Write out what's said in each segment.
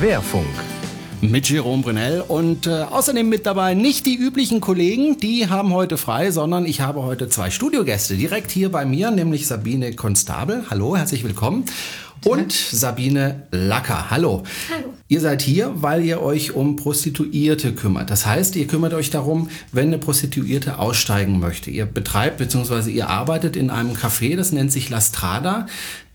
Querfunk. Mit Jerome Brunel und außerdem mit dabei nicht die üblichen Kollegen, die haben heute frei, sondern ich habe heute zwei Studiogäste direkt hier bei mir, nämlich Sabine Constabel. Hallo, herzlich willkommen. Und Sabine Lacker. Hallo. Hallo. Ihr seid hier, weil ihr euch um Prostituierte kümmert. Das heißt, ihr kümmert euch darum, wenn eine Prostituierte aussteigen möchte. Ihr betreibt bzw. ihr arbeitet in einem Café, das nennt sich La Strada,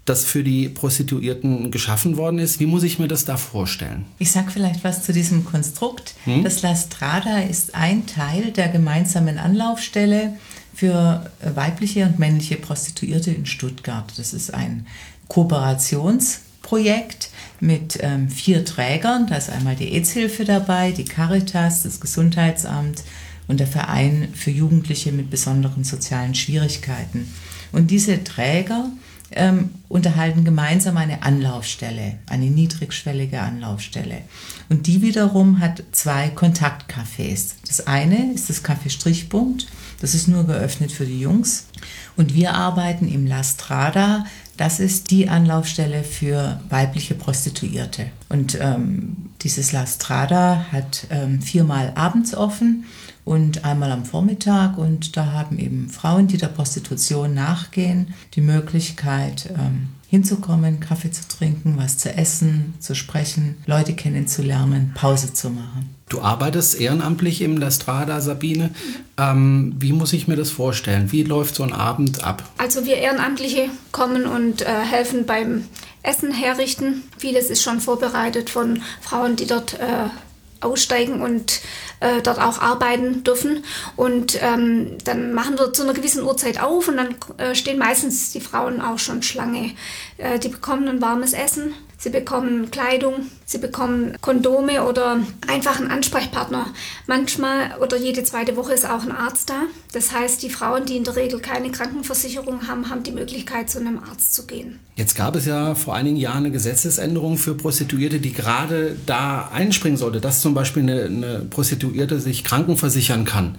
das für die Prostituierten geschaffen worden ist. Wie muss ich mir das da vorstellen? Ich sage vielleicht was zu diesem Konstrukt. Das La Strada ist ein Teil der gemeinsamen Anlaufstelle für weibliche und männliche Prostituierte in Stuttgart. Das ist ein Kooperationsprojekt mit 4 Trägern. Da ist einmal die Aidshilfe dabei, die Caritas, das Gesundheitsamt und der Verein für Jugendliche mit besonderen sozialen Schwierigkeiten. Und diese Träger unterhalten gemeinsam eine Anlaufstelle, eine niedrigschwellige Anlaufstelle. Und die wiederum hat 2 Kontaktcafés. Das eine ist das Café Strichpunkt, das ist nur geöffnet für die Jungs. Und wir arbeiten im La Strada, das ist die Anlaufstelle für weibliche Prostituierte. Und dieses La Strada hat 4-mal abends offen und einmal am Vormittag. Und da haben eben Frauen, die der Prostitution nachgehen, die Möglichkeit, hinzukommen, Kaffee zu trinken, was zu essen, zu sprechen, Leute kennenzulernen, Pause zu machen. Du arbeitest ehrenamtlich im La Strada, Sabine. Wie muss ich mir das vorstellen? Wie läuft so ein Abend ab? Also wir Ehrenamtliche kommen und helfen beim Essen herrichten. Vieles ist schon vorbereitet von Frauen, die dort aussteigen und dort auch arbeiten dürfen. Und dann machen wir zu einer gewissen Uhrzeit auf und dann stehen meistens die Frauen auch schon Schlange. Die bekommen ein warmes Essen, sie bekommen Kleidung, sie bekommen Kondome oder einfach einen Ansprechpartner. Manchmal oder jede zweite Woche ist auch ein Arzt da. Das heißt, die Frauen, die in der Regel keine Krankenversicherung haben, haben die Möglichkeit, zu einem Arzt zu gehen. Jetzt gab es ja vor einigen Jahren eine Gesetzesänderung für Prostituierte, die gerade da einspringen sollte, dass zum Beispiel eine Prostituierte sich krankenversichern kann.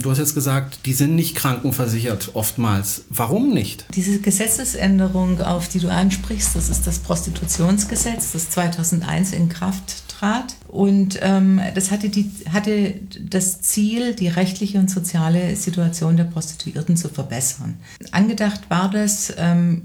Du hast jetzt gesagt, die sind nicht krankenversichert oftmals. Warum nicht? Diese Gesetzesänderung, auf die du ansprichst, das ist das Prostitutionsgesetz, das 2001 in Kraft trat. Und das hatte das Ziel, die rechtliche und soziale Situation der Prostituierten zu verbessern. Angedacht war das,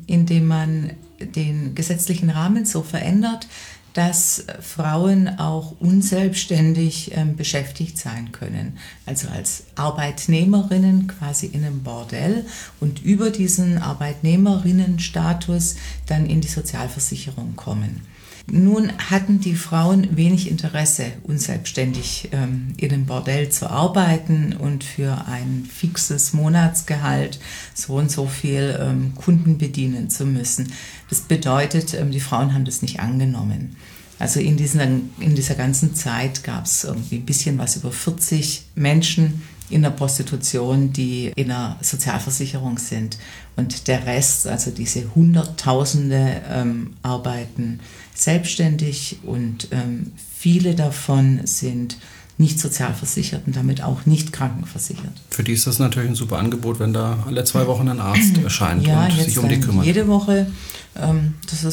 indem man den gesetzlichen Rahmen so verändert, dass Frauen auch unselbstständig beschäftigt sein können. Also als Arbeitnehmerinnen quasi in einem Bordell und über diesen Arbeitnehmerinnenstatus dann in die Sozialversicherung kommen. Nun hatten die Frauen wenig Interesse, unselbstständig in einem Bordell zu arbeiten und für ein fixes Monatsgehalt so und so viel Kunden bedienen zu müssen. Das bedeutet, die Frauen haben das nicht angenommen. Also in dieser ganzen Zeit gab es irgendwie ein bisschen was über 40 Menschen in der Prostitution, die in der Sozialversicherung sind. Und der Rest, also diese Hunderttausende, arbeiten selbstständig und viele davon sind nicht sozialversichert und damit auch nicht krankenversichert. Für die ist das natürlich ein super Angebot, wenn da alle 2 Wochen ein Arzt erscheint und sich um die kümmert. Jede Woche. Das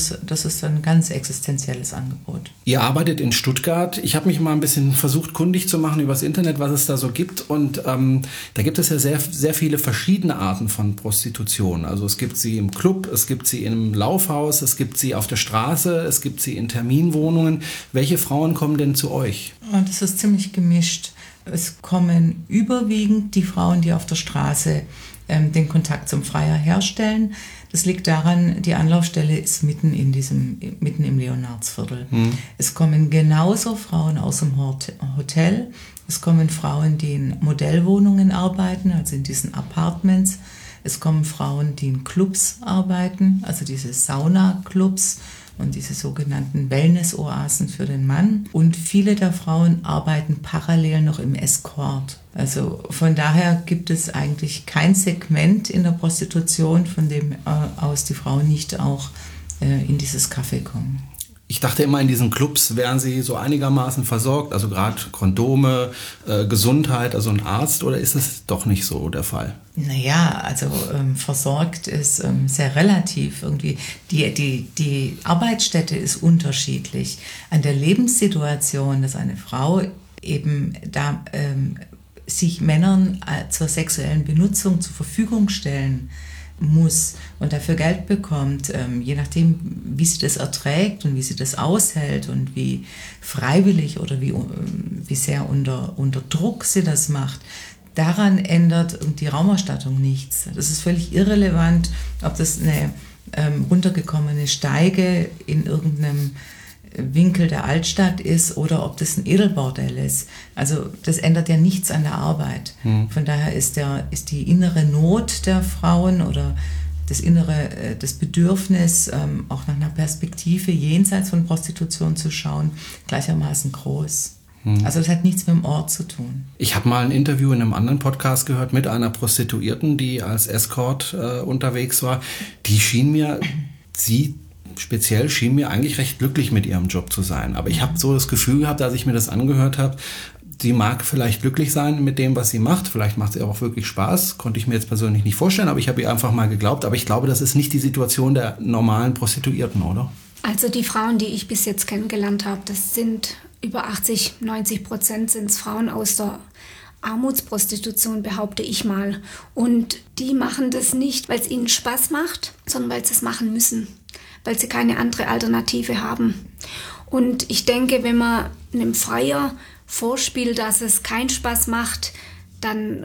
ist ein ganz existenzielles Angebot. Ihr arbeitet in Stuttgart. Ich habe mich mal ein bisschen versucht, kundig zu machen übers Internet, was es da so gibt. Und da gibt es ja sehr, sehr viele verschiedene Arten von Prostitution. Also es gibt sie im Club, es gibt sie im Laufhaus, es gibt sie auf der Straße, es gibt sie in Terminwohnungen. Welche Frauen kommen denn zu euch? Das ist ziemlich gemischt. Es kommen überwiegend die Frauen, die auf der Straße den Kontakt zum Freier herstellen. Das liegt daran, die Anlaufstelle ist mitten im Leonardsviertel. Es kommen genauso Frauen aus dem Hotel. Es kommen Frauen, die in Modellwohnungen arbeiten, also in diesen Apartments. Es kommen Frauen, die in Clubs arbeiten, also diese Sauna-Clubs und diese sogenannten Wellness-Oasen für den Mann. Und viele der Frauen arbeiten parallel noch im Escort. Also von daher gibt es eigentlich kein Segment in der Prostitution, von dem aus die Frauen nicht auch in dieses Café kommen. Ich dachte immer, in diesen Clubs wären sie so einigermaßen versorgt, also gerade Kondome, Gesundheit, also ein Arzt, oder ist das doch nicht so der Fall? Naja, also versorgt ist sehr relativ irgendwie. Die Arbeitsstätte ist unterschiedlich. An der Lebenssituation, dass eine Frau eben da sich Männern zur sexuellen Benutzung zur Verfügung stellen muss und dafür Geld bekommt, je nachdem, wie sie das erträgt und wie sie das aushält und wie freiwillig oder wie sehr unter Druck sie das macht, daran ändert die Raumerstattung nichts. Das ist völlig irrelevant, ob das eine runtergekommene Steige in irgendeinem Winkel der Altstadt ist oder ob das ein Edelbordell ist. Also das ändert ja nichts an der Arbeit. Mhm. Von daher ist die innere Not der Frauen oder das Bedürfnis, auch nach einer Perspektive jenseits von Prostitution zu schauen, gleichermaßen groß. Also das hat nichts mit dem Ort zu tun. Ich habe mal ein Interview in einem anderen Podcast gehört mit einer Prostituierten, die als Escort unterwegs war. Die schien mir eigentlich recht glücklich mit ihrem Job zu sein. Aber ich habe so das Gefühl gehabt, als ich mir das angehört habe, sie mag vielleicht glücklich sein mit dem, was sie macht. Vielleicht macht sie auch wirklich Spaß. Konnte ich mir jetzt persönlich nicht vorstellen, aber ich habe ihr einfach mal geglaubt. Aber ich glaube, das ist nicht die Situation der normalen Prostituierten, oder? Also die Frauen, die ich bis jetzt kennengelernt habe, das sind über 80-90% sind Frauen aus der Armutsprostitution, behaupte ich mal. Und die machen das nicht, weil es ihnen Spaß macht, sondern weil sie es machen müssen, weil sie keine andere Alternative haben. Und ich denke, wenn man einem Freier vorspielt, dass es keinen Spaß macht, dann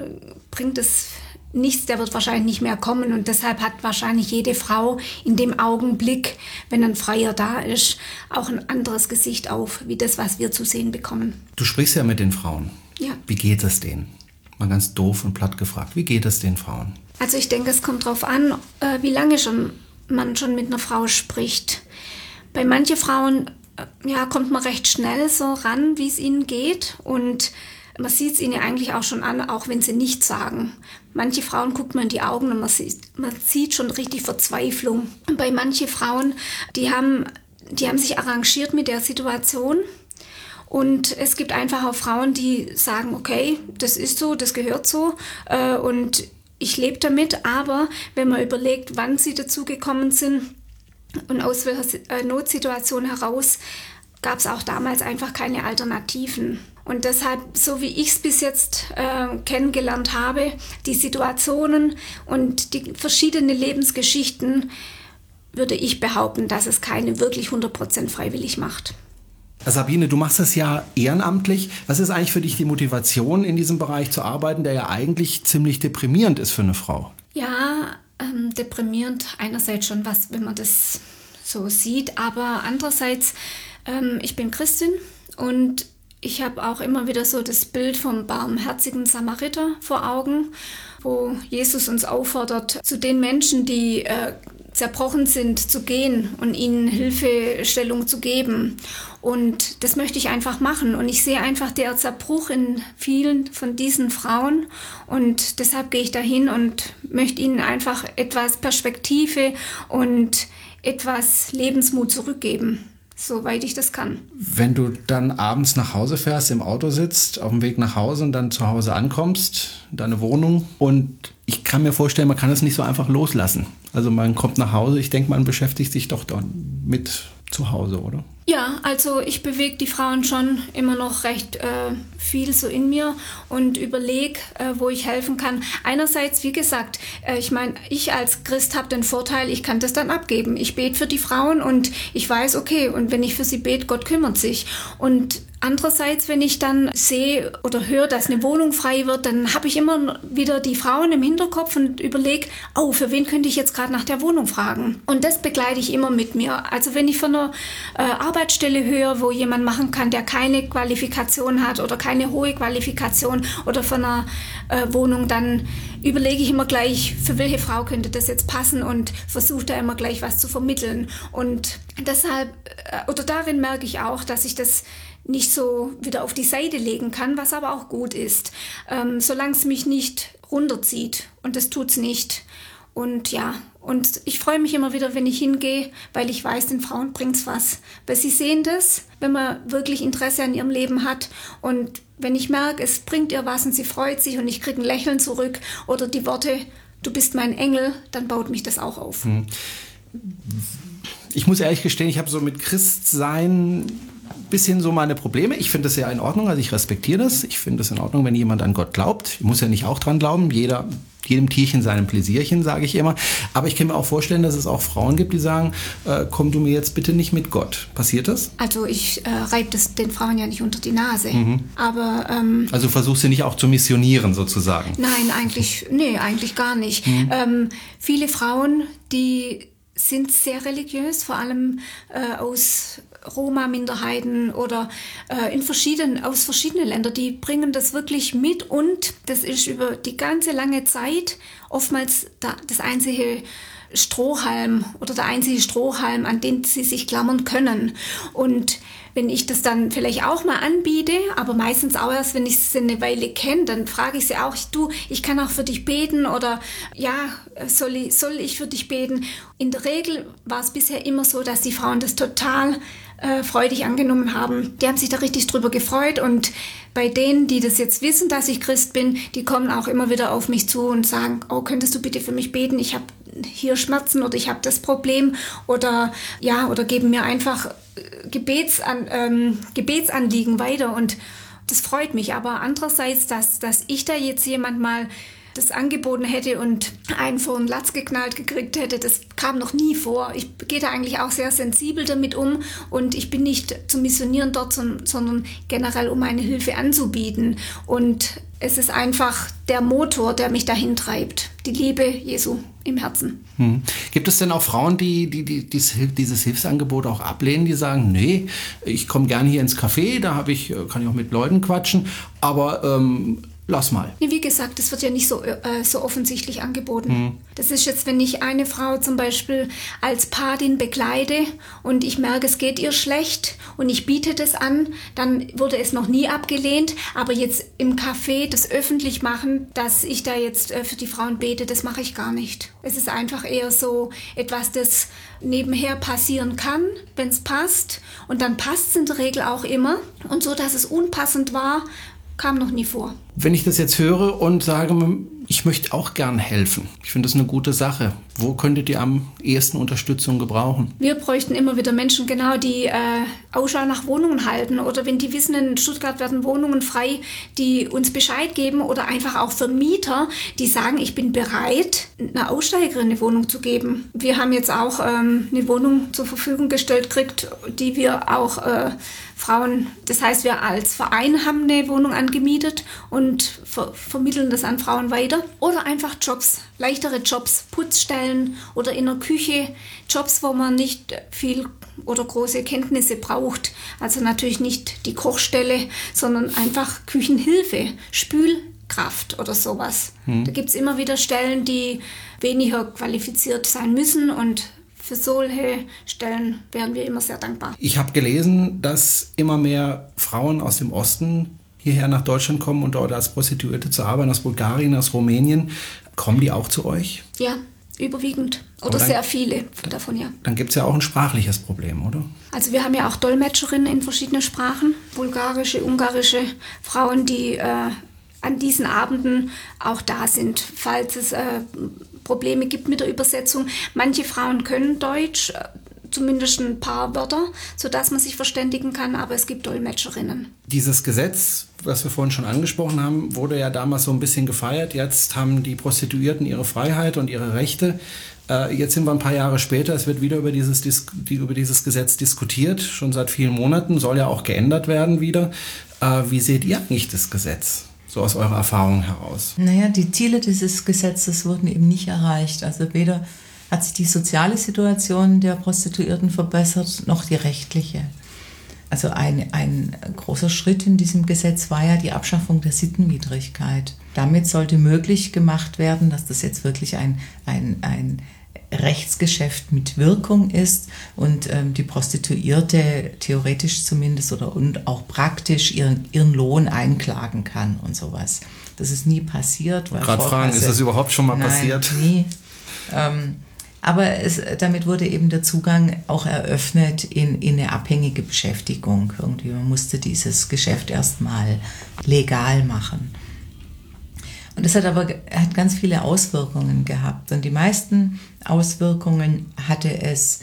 bringt es nichts, der wird wahrscheinlich nicht mehr kommen. Und deshalb hat wahrscheinlich jede Frau in dem Augenblick, wenn ein Freier da ist, auch ein anderes Gesicht auf, wie das, was wir zu sehen bekommen. Du sprichst ja mit den Frauen. Ja. Wie geht es denen? Mal ganz doof und platt gefragt. Wie geht es den Frauen? Also ich denke, es kommt darauf an, wie lange man schon mit einer Frau spricht. Bei manchen Frauen kommt man recht schnell so ran, wie es ihnen geht. Und man sieht es ihnen ja eigentlich auch schon an, auch wenn sie nichts sagen. Manche Frauen guckt man in die Augen und man sieht schon richtig Verzweiflung. Und bei manchen Frauen, die haben sich arrangiert mit der Situation. Und es gibt einfach auch Frauen, die sagen, okay, das ist so, das gehört so. Und ich lebe damit, aber wenn man überlegt, wann sie dazugekommen sind und aus welcher Notsituation heraus, gab es auch damals einfach keine Alternativen. Und deshalb, so wie ich es bis jetzt kennengelernt habe, die Situationen und die verschiedenen Lebensgeschichten, würde ich behaupten, dass es keine wirklich 100% freiwillig macht. Sabine, du machst das ja ehrenamtlich. Was ist eigentlich für dich die Motivation, in diesem Bereich zu arbeiten, der ja eigentlich ziemlich deprimierend ist für eine Frau? Ja, deprimierend einerseits schon, was, wenn man das so sieht, aber andererseits, ich bin Christin und ich habe auch immer wieder so das Bild vom barmherzigen Samariter vor Augen, wo Jesus uns auffordert, zu den Menschen, die zerbrochen sind, zu gehen und ihnen Hilfestellung zu geben. Und das möchte ich einfach machen. Und ich sehe einfach der Zerbruch in vielen von diesen Frauen. Und deshalb gehe ich dahin und möchte ihnen einfach etwas Perspektive und etwas Lebensmut zurückgeben, soweit ich das kann. Wenn du dann abends nach Hause fährst, im Auto sitzt, auf dem Weg nach Hause und dann zu Hause ankommst, in deine Wohnung, und ich kann mir vorstellen, man kann das nicht so einfach loslassen. Also man kommt nach Hause, ich denke, man beschäftigt sich doch dort mit zu Hause, oder? Ja, also ich bewege die Frauen schon immer noch recht viel so in mir und überlege, wo ich helfen kann. Einerseits, wie gesagt, ich meine, ich als Christ habe den Vorteil, ich kann das dann abgeben. Ich bete für die Frauen und ich weiß, okay, und wenn ich für sie bete, Gott kümmert sich. Und andererseits, wenn ich dann sehe oder höre, dass eine Wohnung frei wird, dann habe ich immer wieder die Frauen im Hinterkopf und überlege, oh, für wen könnte ich jetzt gerade nach der Wohnung fragen? Und das begleite ich immer mit mir. Also wenn ich von einer Arbeitsstelle höre, wo jemand machen kann, der keine Qualifikation hat oder keine hohe Qualifikation oder von einer Wohnung, dann überlege ich immer gleich, für welche Frau könnte das jetzt passen und versuche da immer gleich was zu vermitteln. Und deshalb, oder darin merke ich auch, dass ich das nicht so wieder auf die Seite legen kann, was aber auch gut ist, solange es mich nicht runterzieht, und das tut's nicht. Und ja, Und ich freue mich immer wieder, wenn ich hingehe, weil ich weiß, den Frauen bringt's was. Weil sie sehen das, wenn man wirklich Interesse an ihrem Leben hat. Und wenn ich merke, es bringt ihr was und sie freut sich und ich kriege ein Lächeln zurück oder die Worte, du bist mein Engel, dann baut mich das auch auf. Ich muss ehrlich gestehen, ich habe so mit Christsein bisschen so meine Probleme. Ich finde das ja in Ordnung, also ich respektiere das. Ich finde es in Ordnung, wenn jemand an Gott glaubt. Ich muss ja nicht auch dran glauben. Jedem Tierchen seinem Pläsierchen, sage ich immer. Aber ich kann mir auch vorstellen, dass es auch Frauen gibt, die sagen, komm du mir jetzt bitte nicht mit Gott. Passiert das? Also ich reibe das den Frauen ja nicht unter die Nase. Mhm. Aber also versuchst du nicht auch zu missionieren sozusagen? Nein, eigentlich gar nicht. Mhm. Viele Frauen, die sind sehr religiös, vor allem aus Roma-Minderheiten oder aus verschiedenen Ländern, die bringen das wirklich mit und das ist über die ganze lange Zeit oftmals das einzige Strohhalm oder der einzige Strohhalm, an den sie sich klammern können. Und wenn ich das dann vielleicht auch mal anbiete, aber meistens auch erst, wenn ich es eine Weile kenne, dann frage ich sie auch, du, ich kann auch für dich beten oder ja, soll ich für dich beten? In der Regel war es bisher immer so, dass die Frauen das total freudig angenommen haben. Die haben sich da richtig drüber gefreut und bei denen, die das jetzt wissen, dass ich Christ bin, die kommen auch immer wieder auf mich zu und sagen, oh, könntest du bitte für mich beten? Ich habe hier Schmerzen oder ich habe das Problem oder ja, oder geben mir einfach Gebetsanliegen weiter und das freut mich. Aber andererseits, dass ich da jetzt jemand mal das angeboten hätte und einen vor den Latz geknallt gekriegt hätte, das kam noch nie vor. Ich gehe da eigentlich auch sehr sensibel damit um und ich bin nicht zum Missionieren dort, sondern generell, um meine Hilfe anzubieten. Und es ist einfach der Motor, der mich dahin treibt, die Liebe Jesu im Herzen. Hm. Gibt es denn auch Frauen, die dieses Hilfsangebot auch ablehnen, die sagen, nee, ich komme gerne hier ins Café, da kann ich auch mit Leuten quatschen, aber lass mal. Wie gesagt, das wird ja nicht so offensichtlich angeboten. Mhm. Das ist jetzt, wenn ich eine Frau zum Beispiel als Patin begleite und ich merke, es geht ihr schlecht und ich biete das an, dann wurde es noch nie abgelehnt. Aber jetzt im Café das öffentlich machen, dass ich da jetzt für die Frauen bete, das mache ich gar nicht. Es ist einfach eher so etwas, das nebenher passieren kann, wenn es passt. Und dann passt es in der Regel auch immer. Und so, dass es unpassend war, kam noch nie vor. Wenn ich das jetzt höre und sage, ich möchte auch gern helfen, ich finde das eine gute Sache, wo könntet ihr am ehesten Unterstützung gebrauchen? Wir bräuchten immer wieder Menschen, genau, die Ausschau nach Wohnungen halten oder wenn die wissen, in Stuttgart werden Wohnungen frei, die uns Bescheid geben oder einfach auch Vermieter, die sagen, ich bin bereit, einer Aussteigerin eine Wohnung zu geben. Wir haben jetzt auch eine Wohnung zur Verfügung gestellt gekriegt, die wir auch Frauen, das heißt, wir als Verein haben eine Wohnung angemietet und vermitteln das an Frauen weiter. Oder einfach Jobs, leichtere Jobs, Putzstellen oder in der Küche, Jobs, wo man nicht viel oder große Kenntnisse braucht. Also natürlich nicht die Kochstelle, sondern einfach Küchenhilfe, Spülkraft oder sowas. Hm. Da gibt es immer wieder Stellen, die weniger qualifiziert sein müssen und für solche Stellen wären wir immer sehr dankbar. Ich habe gelesen, dass immer mehr Frauen aus dem Osten hierher nach Deutschland kommen und dort als Prostituierte zu arbeiten, aus Bulgarien, aus Rumänien. Kommen die auch zu euch? Ja, überwiegend. Oder sehr viele davon, ja. Dann gibt es ja auch ein sprachliches Problem, oder? Also wir haben ja auch Dolmetscherinnen in verschiedenen Sprachen. Bulgarische, ungarische Frauen, die an diesen Abenden auch da sind, falls es Probleme gibt mit der Übersetzung. Manche Frauen können Deutsch, zumindest ein paar Wörter, sodass man sich verständigen kann, aber es gibt Dolmetscherinnen. Dieses Gesetz, was wir vorhin schon angesprochen haben, wurde ja damals so ein bisschen gefeiert. Jetzt haben die Prostituierten ihre Freiheit und ihre Rechte. Jetzt sind wir ein paar Jahre später, es wird wieder über dieses Gesetz diskutiert, schon seit vielen Monaten, soll ja auch geändert werden wieder. Wie seht ihr eigentlich das Gesetz? So aus eurer Erfahrung heraus? Naja, die Ziele dieses Gesetzes wurden eben nicht erreicht. Also weder hat sich die soziale Situation der Prostituierten verbessert, noch die rechtliche. Also ein großer Schritt in diesem Gesetz war ja die Abschaffung der Sittenwidrigkeit. Damit sollte möglich gemacht werden, dass das jetzt wirklich ein Rechtsgeschäft mit Wirkung ist und die Prostituierte theoretisch zumindest und auch praktisch ihren Lohn einklagen kann und sowas. Das ist nie passiert. Gerade fragen, ist das überhaupt schon mal passiert? Nie. Aber damit wurde eben der Zugang auch eröffnet in eine abhängige Beschäftigung. Irgendwie man musste dieses Geschäft erstmal legal machen. Und das hat ganz viele Auswirkungen gehabt. Und die meisten Auswirkungen hatte es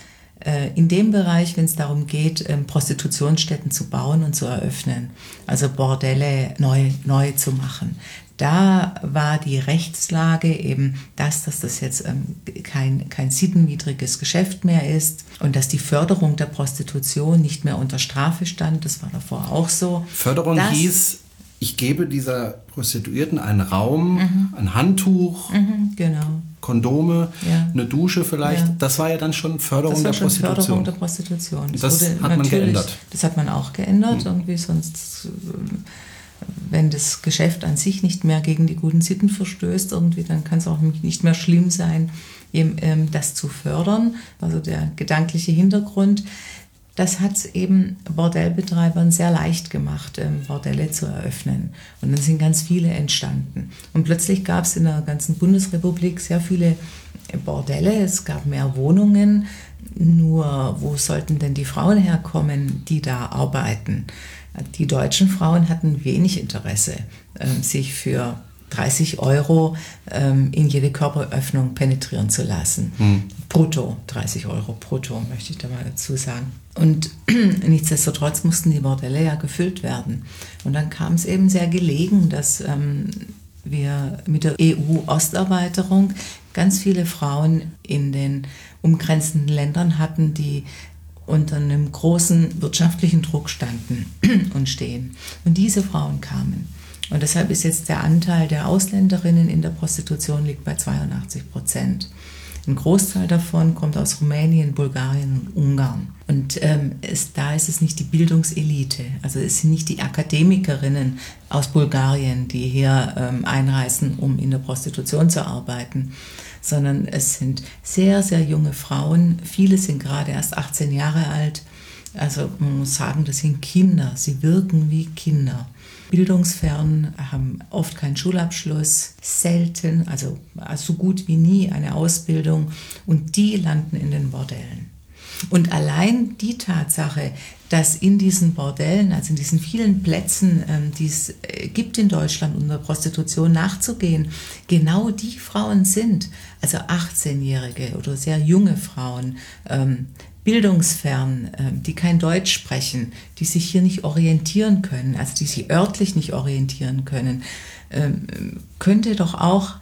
in dem Bereich, wenn es darum geht, Prostitutionsstätten zu bauen und zu eröffnen, also Bordelle neu zu machen. Da war die Rechtslage eben, dass das jetzt kein sittenwidriges Geschäft mehr ist und dass die Förderung der Prostitution nicht mehr unter Strafe stand. Das war davor auch so. Förderung hieß, ich gebe dieser Prostituierten einen Raum, ein Handtuch, genau. Kondome, eine Dusche vielleicht. Ja. Das war ja dann schon Förderung der Prostitution. Förderung der Prostitution. Das hat man geändert. Das hat man auch geändert, irgendwie sonst... Wenn das Geschäft an sich nicht mehr gegen die guten Sitten verstößt, irgendwie, dann kann es auch nicht mehr schlimm sein, das zu fördern. Also der gedankliche Hintergrund, das hat es eben Bordellbetreibern sehr leicht gemacht, Bordelle zu eröffnen. Und dann sind ganz viele entstanden. Und plötzlich gab es in der ganzen Bundesrepublik sehr viele Bordelle, es gab mehr Wohnungen. Nur wo sollten denn die Frauen herkommen, die da arbeiten? Die deutschen Frauen hatten wenig Interesse, sich für 30 Euro in jede Körperöffnung penetrieren zu lassen. Brutto, 30 Euro brutto, möchte ich da mal dazu sagen. Und nichtsdestotrotz mussten die Bordelle ja gefüllt werden. Und dann kam es eben sehr gelegen, dass wir mit der EU-Osterweiterung ganz viele Frauen in den umgrenzenden Ländern hatten, die unter einem großen wirtschaftlichen Druck standen und stehen. Und diese Frauen kamen. Und deshalb ist jetzt der Anteil der Ausländerinnen in der Prostitution liegt bei 82%. Ein Großteil davon kommt aus Rumänien, Bulgarien und Ungarn. Und da ist es nicht die Bildungselite, also es sind nicht die Akademikerinnen aus Bulgarien, die hier einreisen, um in der Prostitution zu arbeiten, sondern es sind sehr, sehr junge Frauen. Viele sind gerade erst 18 Jahre alt. Also man muss sagen, das sind Kinder. Sie wirken wie Kinder. Bildungsfern, haben oft keinen Schulabschluss, selten, also so gut wie nie eine Ausbildung. Und die landen in den Bordellen. Und allein die Tatsache, dass in diesen Bordellen, also in diesen vielen Plätzen, die es gibt in Deutschland, um der Prostitution nachzugehen, genau die Frauen sind, also 18-Jährige oder sehr junge Frauen, bildungsfern, die kein Deutsch sprechen, die sich hier nicht orientieren können, also die sich örtlich nicht orientieren können, könnte doch auch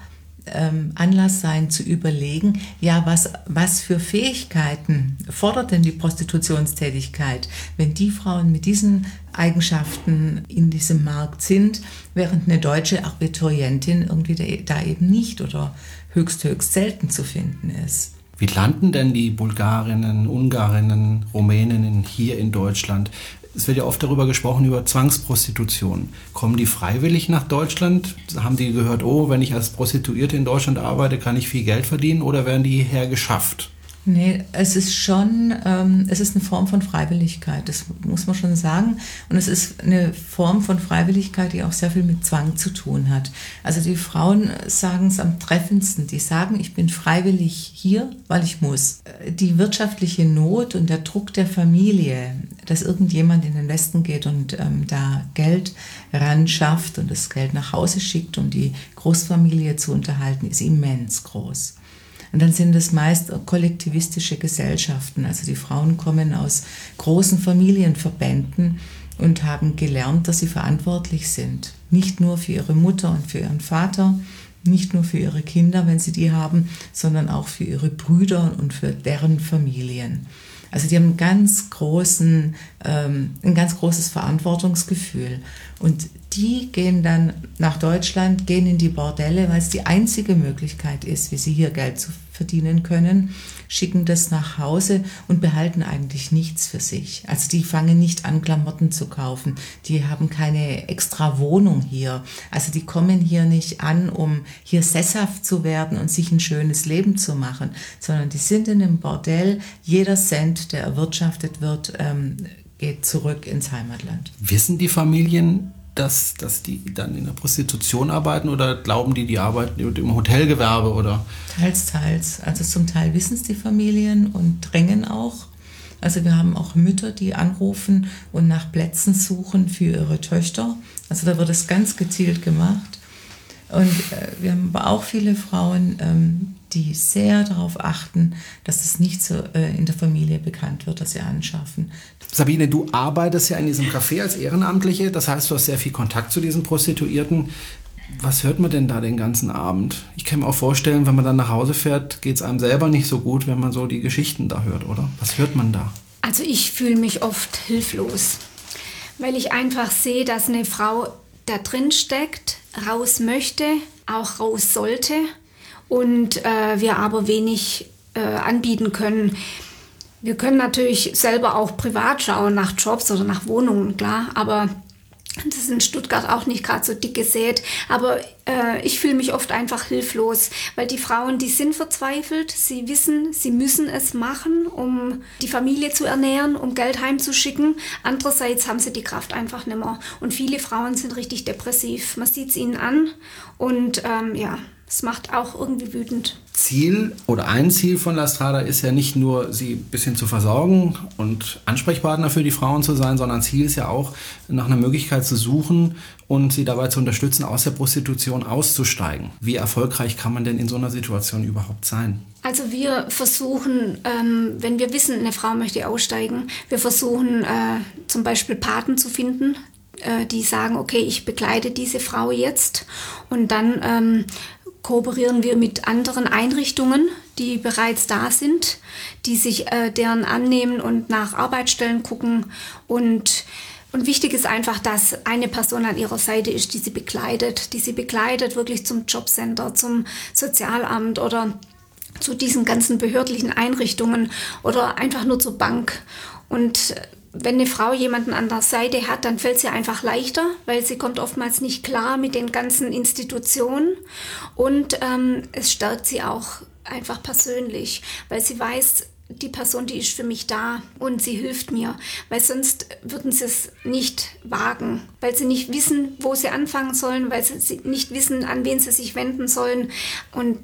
Anlass sein zu überlegen, ja, was für Fähigkeiten fordert denn die Prostitutionstätigkeit, wenn die Frauen mit diesen Eigenschaften in diesem Markt sind, während eine deutsche Abiturientin irgendwie da eben nicht oder höchst selten zu finden ist. Wie landen denn die Bulgarinnen, Ungarinnen, Rumäninnen hier in Deutschland? Es wird ja oft darüber gesprochen, über Zwangsprostitution. Kommen die freiwillig nach Deutschland? Haben die gehört, oh, wenn ich als Prostituierte in Deutschland arbeite, kann ich viel Geld verdienen? Oder werden die hergeschafft? Nee, es ist schon, es ist eine Form von Freiwilligkeit, das muss man schon sagen. Und es ist eine Form von Freiwilligkeit, die auch sehr viel mit Zwang zu tun hat. Also die Frauen sagen es am treffendsten. Die sagen, ich bin freiwillig hier, weil ich muss. Die wirtschaftliche Not und der Druck der Familie, dass irgendjemand in den Westen geht und da Geld ran schafft und das Geld nach Hause schickt, um die Großfamilie zu unterhalten, ist immens groß. Und dann sind es meist kollektivistische Gesellschaften. Also die Frauen kommen aus großen Familienverbänden und haben gelernt, dass sie verantwortlich sind. Nicht nur für ihre Mutter und für ihren Vater, nicht nur für ihre Kinder, wenn sie die haben, sondern auch für ihre Brüder und für deren Familien. Also die haben ein ganz großes Verantwortungsgefühl. Und die gehen dann nach Deutschland, gehen in die Bordelle, weil es die einzige Möglichkeit ist, wie sie hier Geld verdienen können, schicken das nach Hause und behalten eigentlich nichts für sich. Also die fangen nicht an, Klamotten zu kaufen. Die haben keine extra Wohnung hier. Also die kommen hier nicht an, um hier sesshaft zu werden und sich ein schönes Leben zu machen, sondern die sind in einem Bordell. Jeder Cent, der erwirtschaftet wird, geht zurück ins Heimatland. Wissen die Familien, dass die dann in der Prostitution arbeiten, oder glauben die arbeiten im Hotelgewerbe, oder? Teils, teils. Also zum Teil wissen es die Familien und drängen auch. Also wir haben auch Mütter, die anrufen und nach Plätzen suchen für ihre Töchter. Also da wird es ganz gezielt gemacht. Und wir haben aber auch viele Frauen, die sehr darauf achten, dass es nicht so in der Familie bekannt wird, dass sie anschaffen. Sabine, du arbeitest ja in diesem Café als Ehrenamtliche. Das heißt, du hast sehr viel Kontakt zu diesen Prostituierten. Was hört man denn da den ganzen Abend? Ich kann mir auch vorstellen, wenn man dann nach Hause fährt, geht es einem selber nicht so gut, wenn man so die Geschichten da hört, oder? Was hört man da? Also ich fühle mich oft hilflos, weil ich einfach sehe, dass eine Frau da drin steckt, raus möchte, auch raus sollte, und wir aber wenig anbieten können. Wir können natürlich selber auch privat schauen nach Jobs oder nach Wohnungen, klar, aber das ist in Stuttgart auch nicht gerade so dick gesät. Aber ich fühle mich oft einfach hilflos, weil die Frauen, die sind verzweifelt. Sie wissen, sie müssen es machen, um die Familie zu ernähren, um Geld heimzuschicken. Andererseits haben sie die Kraft einfach nicht mehr. Und viele Frauen sind richtig depressiv. Man sieht es ihnen an und ja, es macht auch irgendwie wütend. Ziel oder ein Ziel von La Strada ist ja nicht nur, sie ein bisschen zu versorgen und Ansprechpartner für die Frauen zu sein, sondern Ziel ist ja auch, nach einer Möglichkeit zu suchen und sie dabei zu unterstützen, aus der Prostitution auszusteigen. Wie erfolgreich kann man denn in so einer Situation überhaupt sein? Also wir versuchen, wenn wir wissen, eine Frau möchte aussteigen, wir versuchen zum Beispiel Paten zu finden, die sagen, okay, ich begleite diese Frau jetzt, und dann kooperieren wir mit anderen Einrichtungen, die bereits da sind, die sich deren annehmen und nach Arbeitsstellen gucken. Und wichtig ist einfach, dass eine Person an ihrer Seite ist, die sie begleitet wirklich zum Jobcenter, zum Sozialamt oder zu diesen ganzen behördlichen Einrichtungen oder einfach nur zur Bank. Und wenn eine Frau jemanden an der Seite hat, dann fällt es ihr einfach leichter, weil sie kommt oftmals nicht klar mit den ganzen Institutionen, und es stärkt sie auch einfach persönlich, weil sie weiß, die Person, die ist für mich da und sie hilft mir, weil sonst würden sie es nicht wagen, weil sie nicht wissen, wo sie anfangen sollen, weil sie nicht wissen, an wen sie sich wenden sollen, und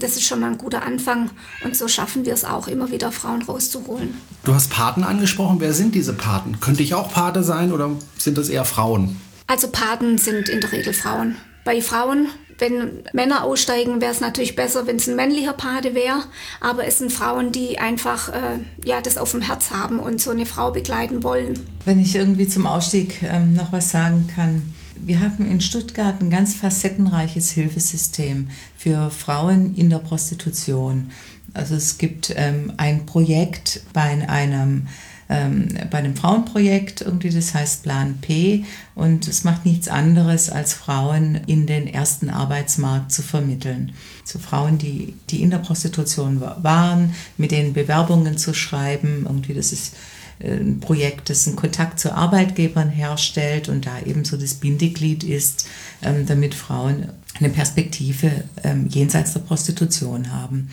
das ist schon mal ein guter Anfang, und so schaffen wir es auch, immer wieder Frauen rauszuholen. Du hast Paten angesprochen, wer sind diese Paten? Könnte ich auch Pate sein oder sind das eher Frauen? Also Paten sind in der Regel Frauen. Bei Frauen, wenn Männer aussteigen, wäre es natürlich besser, wenn es ein männlicher Pate wäre. Aber es sind Frauen, die einfach das auf dem Herz haben und so eine Frau begleiten wollen. Wenn ich irgendwie zum Ausstieg noch was sagen kann. Wir haben in Stuttgart ein ganz facettenreiches Hilfesystem für Frauen in der Prostitution. Also es gibt ein Projekt bei einem Frauenprojekt, irgendwie, das heißt Plan P, und es macht nichts anderes, als Frauen in den ersten Arbeitsmarkt zu vermitteln. Zu Frauen, die in der Prostitution waren, mit denen Bewerbungen zu schreiben. Irgendwie, das ist ein Projekt, das einen Kontakt zu Arbeitgebern herstellt und da eben so das Bindeglied ist, damit Frauen eine Perspektive jenseits der Prostitution haben.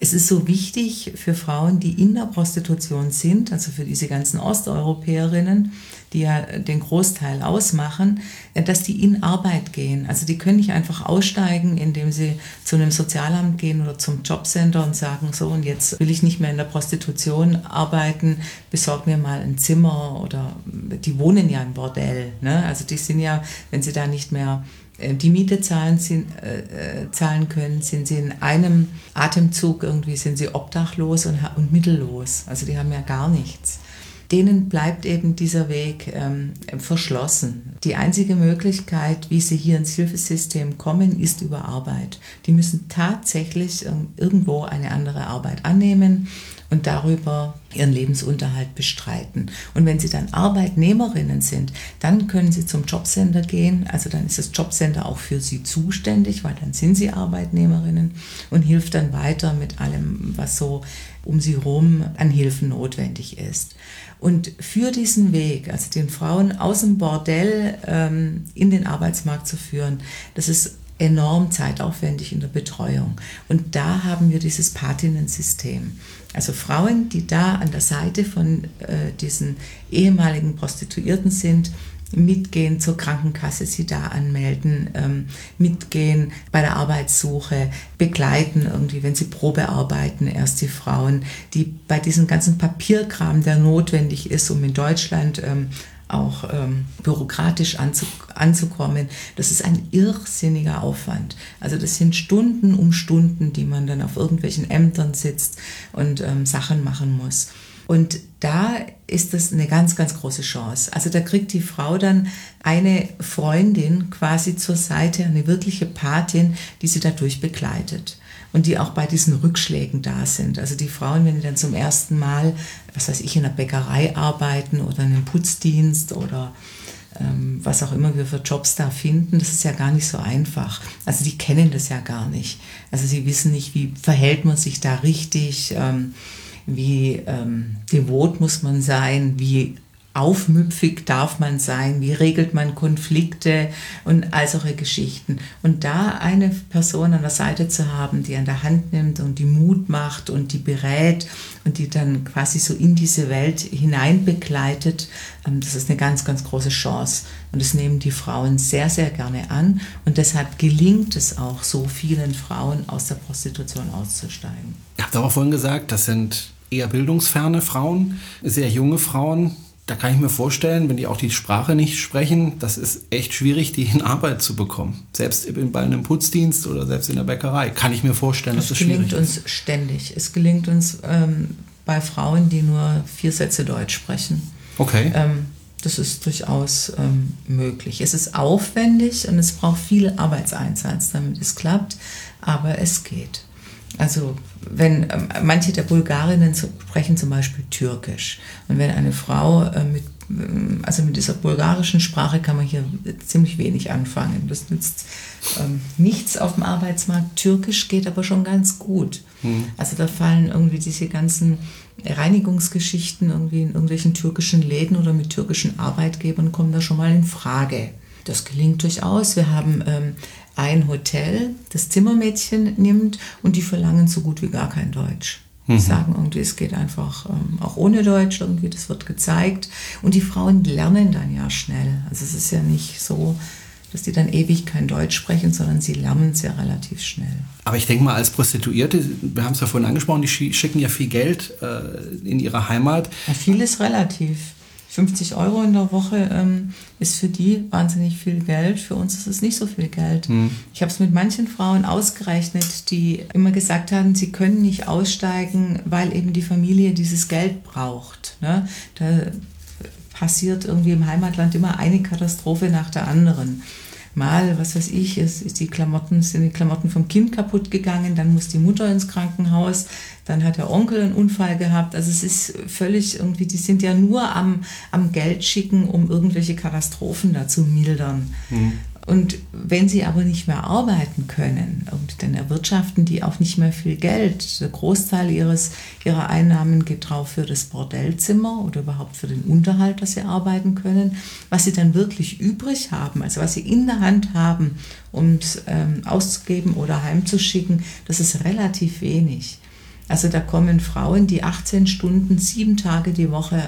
Es ist so wichtig für Frauen, die in der Prostitution sind, also für diese ganzen Osteuropäerinnen, die ja den Großteil ausmachen, dass die in Arbeit gehen. Also die können nicht einfach aussteigen, indem sie zu einem Sozialamt gehen oder zum Jobcenter und sagen, so, und jetzt will ich nicht mehr in der Prostitution arbeiten, besorg mir mal ein Zimmer, oder die wohnen ja im Bordell, ne? Also die sind ja, wenn sie da nicht mehr die Miete zahlen können, sind sie in einem Atemzug irgendwie, sind sie obdachlos und mittellos. Also die haben ja gar nichts. Denen bleibt eben dieser Weg verschlossen. Die einzige Möglichkeit, wie sie hier ins Hilfesystem kommen, ist über Arbeit. Die müssen tatsächlich irgendwo eine andere Arbeit annehmen und darüber ihren Lebensunterhalt bestreiten. Und wenn sie dann Arbeitnehmerinnen sind, dann können sie zum Jobcenter gehen. Also dann ist das Jobcenter auch für sie zuständig, weil dann sind sie Arbeitnehmerinnen und hilft dann weiter mit allem, was so um sie herum an Hilfen notwendig ist. Und für diesen Weg, also den Frauen aus dem Bordell in den Arbeitsmarkt zu führen, das ist enorm zeitaufwendig in der Betreuung. Und da haben wir dieses Patinnen-System. Also Frauen, die da an der Seite von diesen ehemaligen Prostituierten sind, mitgehen zur Krankenkasse, sie da anmelden, mitgehen bei der Arbeitssuche, begleiten irgendwie, wenn sie Probearbeiten, erst die Frauen, die bei diesem ganzen Papierkram, der notwendig ist, um in Deutschland auch bürokratisch anzukommen, das ist ein irrsinniger Aufwand. Also das sind Stunden um Stunden, die man dann auf irgendwelchen Ämtern sitzt und Sachen machen muss. Und da ist das eine ganz, ganz große Chance. Also da kriegt die Frau dann eine Freundin quasi zur Seite, eine wirkliche Patin, die sie dadurch begleitet und die auch bei diesen Rückschlägen da sind. Also die Frauen, wenn die dann zum ersten Mal, was weiß ich, in einer Bäckerei arbeiten oder in einem Putzdienst oder was auch immer wir für Jobs da finden, das ist ja gar nicht so einfach. Also die kennen das ja gar nicht. Also sie wissen nicht, wie verhält man sich da richtig, wie devot muss man sein, wie aufmüpfig darf man sein, wie regelt man Konflikte und all solche Geschichten. Und da eine Person an der Seite zu haben, die an der Hand nimmt und die Mut macht und die berät und die dann quasi so in diese Welt hinein begleitet, das ist eine ganz, ganz große Chance. Und das nehmen die Frauen sehr, sehr gerne an. Und deshalb gelingt es auch so vielen Frauen, aus der Prostitution auszusteigen. Ich habe auch vorhin gesagt, das sind eher bildungsferne Frauen, sehr junge Frauen. Da kann ich mir vorstellen, wenn die auch die Sprache nicht sprechen, das ist echt schwierig, die in Arbeit zu bekommen. Selbst bei einem Putzdienst oder selbst in der Bäckerei kann ich mir vorstellen, dass das schwierig ist. Es gelingt uns ständig. Es gelingt uns bei Frauen, die nur 4 Sätze Deutsch sprechen. Okay. Das ist durchaus möglich. Es ist aufwendig und es braucht viel Arbeitseinsatz, damit es klappt, aber es geht. Also wenn manche der Bulgarinnen sprechen zum Beispiel Türkisch, und wenn eine Frau mit dieser bulgarischen Sprache kann man hier ziemlich wenig anfangen. Das nützt nichts auf dem Arbeitsmarkt. Türkisch geht aber schon ganz gut. Also da fallen irgendwie diese ganzen Reinigungsgeschichten irgendwie in irgendwelchen türkischen Läden oder mit türkischen Arbeitgebern kommen da schon mal in Frage. Das gelingt durchaus. Wir haben ein Hotel, das Zimmermädchen nimmt, und die verlangen so gut wie gar kein Deutsch. Die sagen irgendwie, es geht einfach auch ohne Deutsch irgendwie, das wird gezeigt. Und die Frauen lernen dann ja schnell. Also es ist ja nicht so, dass die dann ewig kein Deutsch sprechen, sondern sie lernen es ja relativ schnell. Aber ich denke mal, als Prostituierte, wir haben es ja vorhin angesprochen, die schicken ja viel Geld in ihre Heimat. Ja, viel ist relativ. 50 € in der Woche ist für die wahnsinnig viel Geld. Für uns ist es nicht so viel Geld. Ich habe es mit manchen Frauen ausgerechnet, die immer gesagt haben, sie können nicht aussteigen, weil eben die Familie dieses Geld braucht. Ne? Da passiert irgendwie im Heimatland immer eine Katastrophe nach der anderen. Mal, was weiß ich, sind die Klamotten vom Kind kaputt gegangen, dann muss die Mutter ins Krankenhaus, dann hat der Onkel einen Unfall gehabt. Also es ist völlig irgendwie, die sind ja nur am Geld schicken, um irgendwelche Katastrophen da zu mildern. Und wenn sie aber nicht mehr arbeiten können, dann erwirtschaften die auch nicht mehr viel Geld. Der Großteil ihrer Einnahmen geht drauf für das Bordellzimmer oder überhaupt für den Unterhalt, dass sie arbeiten können. Was sie dann wirklich übrig haben, also was sie in der Hand haben, um es auszugeben oder heimzuschicken, das ist relativ wenig. Also da kommen Frauen, die 18 Stunden, 7 Tage die Woche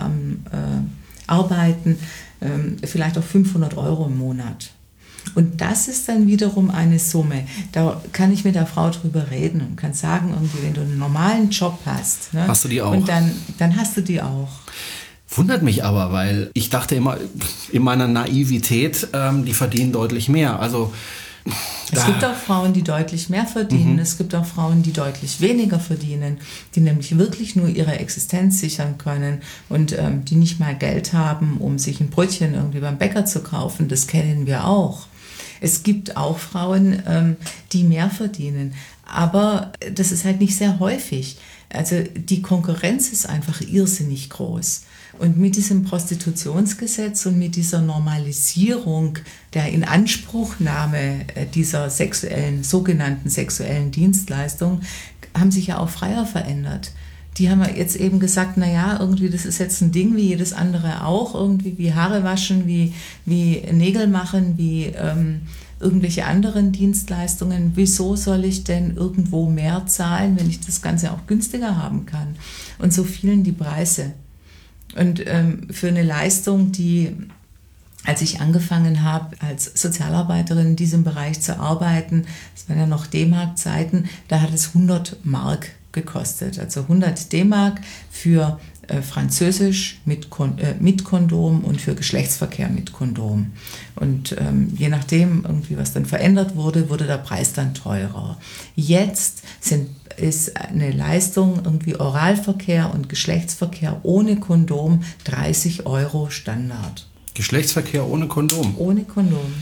arbeiten, vielleicht auch 500 € im Monat. Und das ist dann wiederum eine Summe. Da kann ich mit der Frau drüber reden und kann sagen, irgendwie, wenn du einen normalen Job hast, ne, hast du die auch. Und dann hast du die auch. Wundert mich aber, weil ich dachte immer in meiner Naivität, die verdienen deutlich mehr. Also es gibt auch Frauen, die deutlich mehr verdienen. Es gibt auch Frauen, die deutlich weniger verdienen, die nämlich wirklich nur ihre Existenz sichern können und die nicht mal Geld haben, um sich ein Brötchen irgendwie beim Bäcker zu kaufen. Das kennen wir auch. Es gibt auch Frauen, die mehr verdienen, aber das ist halt nicht sehr häufig. Also die Konkurrenz ist einfach irrsinnig groß. Und mit diesem Prostitutionsgesetz und mit dieser Normalisierung der Inanspruchnahme dieser sogenannten sexuellen Dienstleistung haben sich ja auch Freier verändert. Die haben ja jetzt eben gesagt, naja, irgendwie, das ist jetzt ein Ding wie jedes andere auch, irgendwie wie Haare waschen, wie Nägel machen, wie irgendwelche anderen Dienstleistungen. Wieso soll ich denn irgendwo mehr zahlen, wenn ich das Ganze auch günstiger haben kann? Und so fielen die Preise. Und für eine Leistung, die Als ich angefangen habe, als Sozialarbeiterin in diesem Bereich zu arbeiten, das waren ja noch D-Mark-Zeiten, da hat es 100 Mark gekostet. Also 100 D-Mark für Französisch mit Kondom und für Geschlechtsverkehr mit Kondom. Und je nachdem, irgendwie was dann verändert wurde, wurde der Preis dann teurer. Jetzt ist eine Leistung irgendwie Oralverkehr und Geschlechtsverkehr ohne Kondom 30 € Standard. Geschlechtsverkehr ohne Kondom? Ohne Kondom.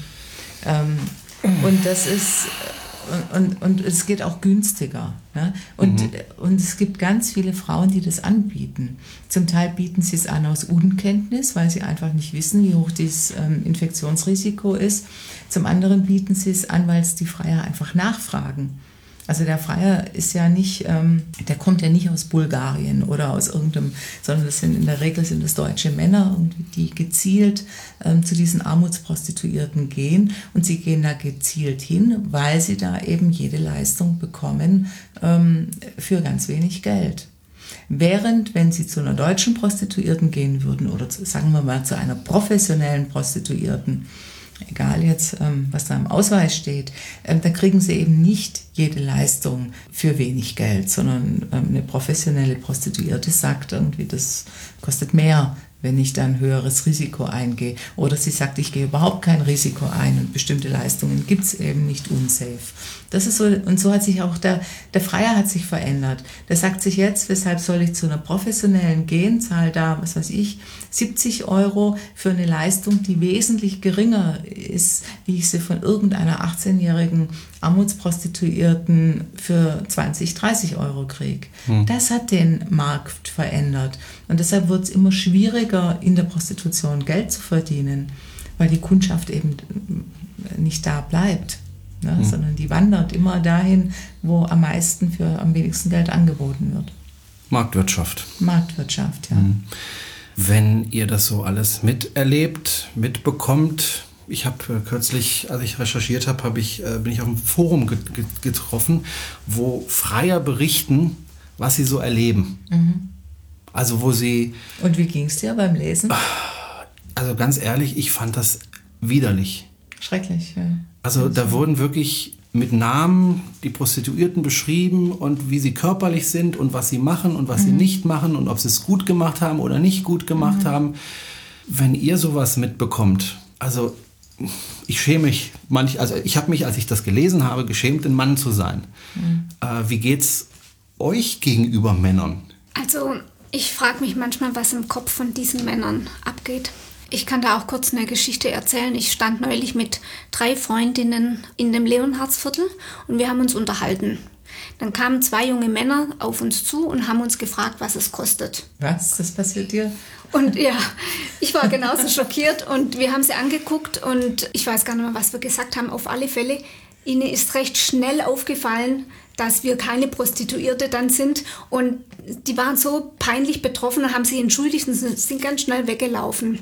Und das ist... Und es geht auch günstiger. Ne? Und es gibt ganz viele Frauen, die das anbieten. Zum Teil bieten sie es an aus Unkenntnis, weil sie einfach nicht wissen, wie hoch dieses Infektionsrisiko ist. Zum anderen bieten sie es an, weil es die Freier einfach nachfragen. Also der Freier ist ja nicht, der kommt ja nicht aus Bulgarien oder aus irgendeinem, sondern das sind in der Regel deutsche Männer, die gezielt zu diesen Armutsprostituierten gehen, und sie gehen da gezielt hin, weil sie da eben jede Leistung bekommen für ganz wenig Geld. Während, wenn sie zu einer deutschen Prostituierten gehen würden oder sagen wir mal zu einer professionellen Prostituierten, egal jetzt, was da im Ausweis steht, da kriegen sie eben nicht jede Leistung für wenig Geld, sondern eine professionelle Prostituierte sagt irgendwie, das kostet mehr, wenn ich da ein höheres Risiko eingehe. Oder sie sagt, ich gehe überhaupt kein Risiko ein und bestimmte Leistungen gibt es eben nicht unsafe. Das ist so, und so hat sich auch der Freier hat sich verändert. Der sagt sich jetzt, weshalb soll ich zu einer professionellen gehen, zahle da, was weiß ich, 70 € für eine Leistung, die wesentlich geringer ist, wie ich sie von irgendeiner 18-jährigen Armutsprostituierten für 20, 30 € kriege. Das hat den Markt verändert. Und deshalb wird es immer schwieriger, in der Prostitution Geld zu verdienen, weil die Kundschaft eben nicht da bleibt, ne? Sondern die wandert immer dahin, wo am meisten für am wenigsten Geld angeboten wird. Marktwirtschaft. Marktwirtschaft, ja. Wenn ihr das so alles miterlebt, mitbekommt, ich habe kürzlich, als ich recherchiert habe, bin ich auf einem Forum getroffen, wo Freier berichten, was sie so erleben. Also wo sie... Und wie ging es dir beim Lesen? Also ganz ehrlich, ich fand das widerlich. Schrecklich, ja. Also da wurden wirklich mit Namen die Prostituierten beschrieben und wie sie körperlich sind und was sie machen und was sie nicht machen und ob sie es gut gemacht haben oder nicht gut gemacht haben. Wenn ihr sowas mitbekommt, also ich schäme mich, ich habe mich, als ich das gelesen habe, geschämt, ein Mann zu sein. Wie geht's euch gegenüber Männern? Also ich frage mich manchmal, was im Kopf von diesen Männern abgeht. Ich kann da auch kurz eine Geschichte erzählen. Ich stand neulich mit 3 Freundinnen in dem Leonardsviertel und wir haben uns unterhalten. Dann kamen 2 junge Männer auf uns zu und haben uns gefragt, was es kostet. Was? Das passiert dir? Und ja, ich war genauso schockiert und wir haben sie angeguckt und ich weiß gar nicht mehr, was wir gesagt haben. Auf alle Fälle, ihnen ist recht schnell aufgefallen, dass wir keine Prostituierte dann sind, und die waren so peinlich betroffen und haben sich entschuldigt und sind ganz schnell weggelaufen.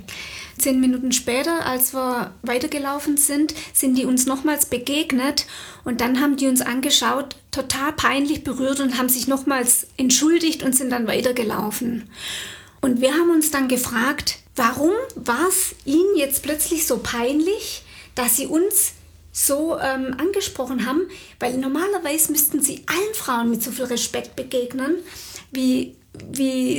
10 Minuten später, als wir weitergelaufen sind, sind die uns nochmals begegnet und dann haben die uns angeschaut, total peinlich berührt, und haben sich nochmals entschuldigt und sind dann weitergelaufen. Und wir haben uns dann gefragt, warum war es ihnen jetzt plötzlich so peinlich, dass sie uns so angesprochen haben, weil normalerweise müssten sie allen Frauen mit so viel Respekt begegnen, wie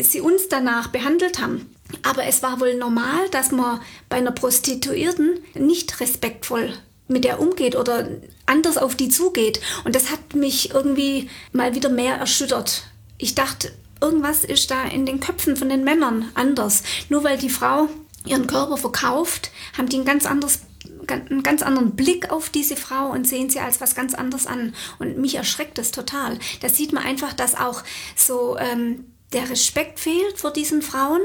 sie uns danach behandelt haben. Aber es war wohl normal, dass man bei einer Prostituierten nicht respektvoll mit der umgeht oder anders auf die zugeht. Und das hat mich irgendwie mal wieder mehr erschüttert. Ich dachte, irgendwas ist da in den Köpfen von den Männern anders. Nur weil die Frau ihren Körper verkauft, haben die einen ganz anderen Blick auf diese Frau und sehen sie als was ganz anderes an. Und mich erschreckt das total. Da sieht man einfach, dass auch so der Respekt fehlt vor diesen Frauen.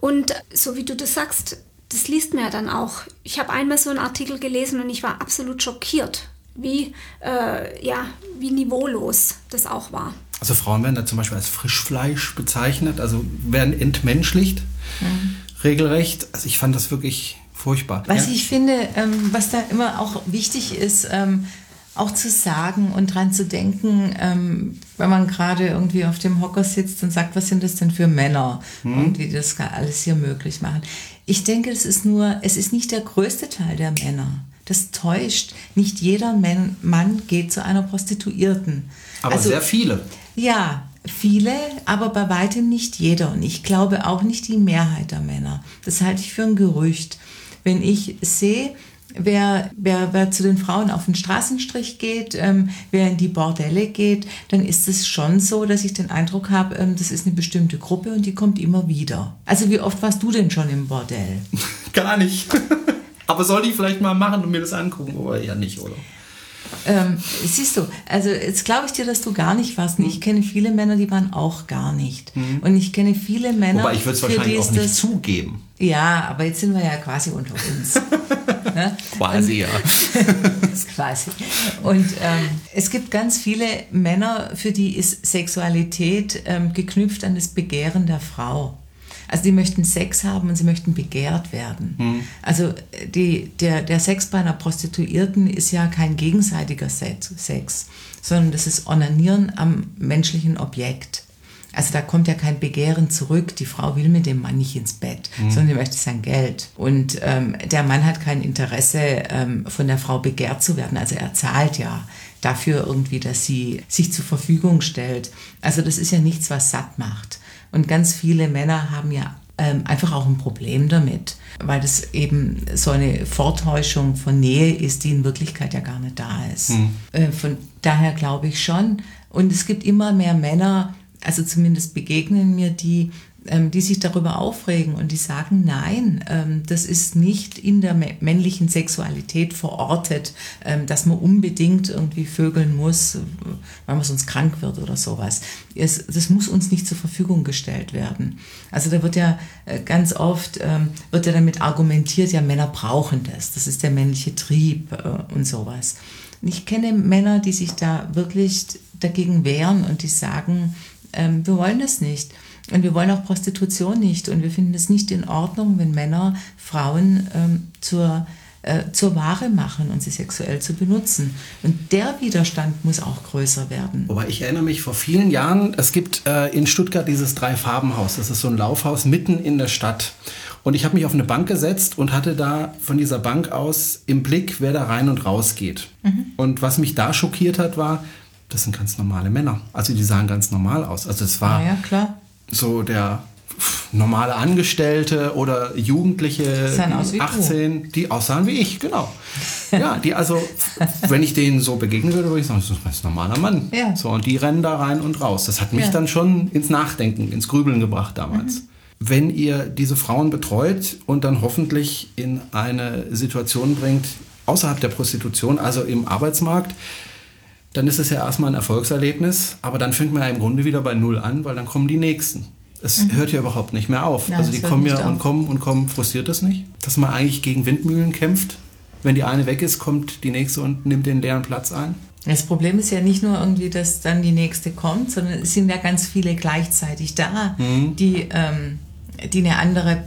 Und so wie du das sagst, das liest man ja dann auch. Ich habe einmal so einen Artikel gelesen und ich war absolut schockiert, wie niveaulos das auch war. Also Frauen werden da zum Beispiel als Frischfleisch bezeichnet, also werden entmenschlicht, regelrecht. Also ich fand das wirklich... furchtbar. Was ich finde, was da immer auch wichtig ist, auch zu sagen und dran zu denken, wenn man gerade irgendwie auf dem Hocker sitzt und sagt, was sind das denn für Männer und die das alles hier möglich machen. Ich denke, es ist nicht der größte Teil der Männer. Das täuscht. Nicht jeder Mann geht zu einer Prostituierten. Aber also, sehr viele. Ja, viele, aber bei weitem nicht jeder. Und ich glaube auch nicht die Mehrheit der Männer. Das halte ich für ein Gerücht. Wenn ich sehe, wer zu den Frauen auf den Straßenstrich geht, wer in die Bordelle geht, dann ist es schon so, dass ich den Eindruck habe, das ist eine bestimmte Gruppe und die kommt immer wieder. Also wie oft warst du denn schon im Bordell? Gar nicht. Aber sollte ich vielleicht mal machen und mir das angucken? Oder eher nicht, oder? Siehst du, also jetzt glaube ich dir, dass du gar nicht warst. Ich kenne viele Männer, die waren auch gar nicht. Und ich kenne viele Männer, wobei ich würde es wahrscheinlich auch nicht zugeben. Ja, aber jetzt sind wir ja quasi unter uns. Ne? Quasi, ja. Ist quasi. Und es gibt ganz viele Männer, für die ist Sexualität geknüpft an das Begehren der Frau. Also die möchten Sex haben und sie möchten begehrt werden. Also der Sex bei einer Prostituierten ist ja kein gegenseitiger Sex, sondern das ist Onanieren am menschlichen Objekt. Also da kommt ja kein Begehren zurück. Die Frau will mit dem Mann nicht ins Bett, sondern die möchte sein Geld. Und der Mann hat kein Interesse, von der Frau begehrt zu werden. Also er zahlt ja dafür irgendwie, dass sie sich zur Verfügung stellt. Also das ist ja nichts, was satt macht. Und ganz viele Männer haben ja einfach auch ein Problem damit, weil das eben so eine Vortäuschung von Nähe ist, die in Wirklichkeit ja gar nicht da ist. Von daher glaube ich schon. Und es gibt immer mehr Männer, also zumindest begegnen mir die sich darüber aufregen und die sagen, nein, das ist nicht in der männlichen Sexualität verortet, dass man unbedingt irgendwie vögeln muss, weil man sonst krank wird oder sowas. Das muss uns nicht zur Verfügung gestellt werden. Also da wird ja ganz oft wird ja damit argumentiert, ja, Männer brauchen das. Das ist der männliche Trieb und sowas. Und ich kenne Männer, die sich da wirklich dagegen wehren und die sagen, wir wollen das nicht. Und wir wollen auch Prostitution nicht. Und wir finden es nicht in Ordnung, wenn Männer Frauen zur Ware machen und sie sexuell zu benutzen. Und der Widerstand muss auch größer werden. Aber ich erinnere mich vor vielen Jahren, es gibt in Stuttgart dieses Drei-Farben-Haus. Das ist so ein Laufhaus mitten in der Stadt. Und ich habe mich auf eine Bank gesetzt und hatte da von dieser Bank aus im Blick, wer da rein und raus geht. Und was mich da schockiert hat, war, das sind ganz normale Männer. Also die sahen ganz normal aus. Also es war... Ja, klar. So der normale Angestellte oder Jugendliche, 18, die aussahen wie ich, genau. Ja, die also, wenn ich denen so begegnen würde, würde ich sagen, das ist ein ganz normaler Mann. Ja. So, und die rennen da rein und raus. Das hat mich dann schon ins Nachdenken, ins Grübeln gebracht damals. Wenn ihr diese Frauen betreut und dann hoffentlich in eine Situation bringt, außerhalb der Prostitution, also im Arbeitsmarkt, dann ist es ja erstmal ein Erfolgserlebnis, aber dann fängt man ja im Grunde wieder bei Null an, weil dann kommen die Nächsten. Es hört ja überhaupt nicht mehr auf. Ja, also die kommen ja und kommen, frustriert das nicht? Dass man eigentlich gegen Windmühlen kämpft. Wenn die eine weg ist, kommt die Nächste und nimmt den leeren Platz ein. Das Problem ist ja nicht nur irgendwie, dass dann die Nächste kommt, sondern es sind ja ganz viele gleichzeitig da, die eine andere,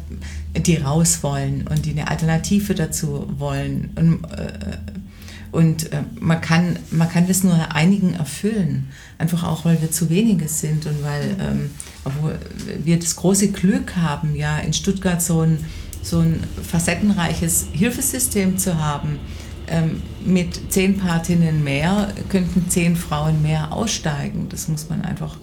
die raus wollen und die eine Alternative dazu wollen. Und man kann das nur einigen erfüllen, einfach auch, weil wir zu wenige sind und weil obwohl wir das große Glück haben, ja in Stuttgart so ein facettenreiches Hilfesystem zu haben. Mit 10 Patinnen mehr könnten 10 Frauen mehr aussteigen. Das muss man einfach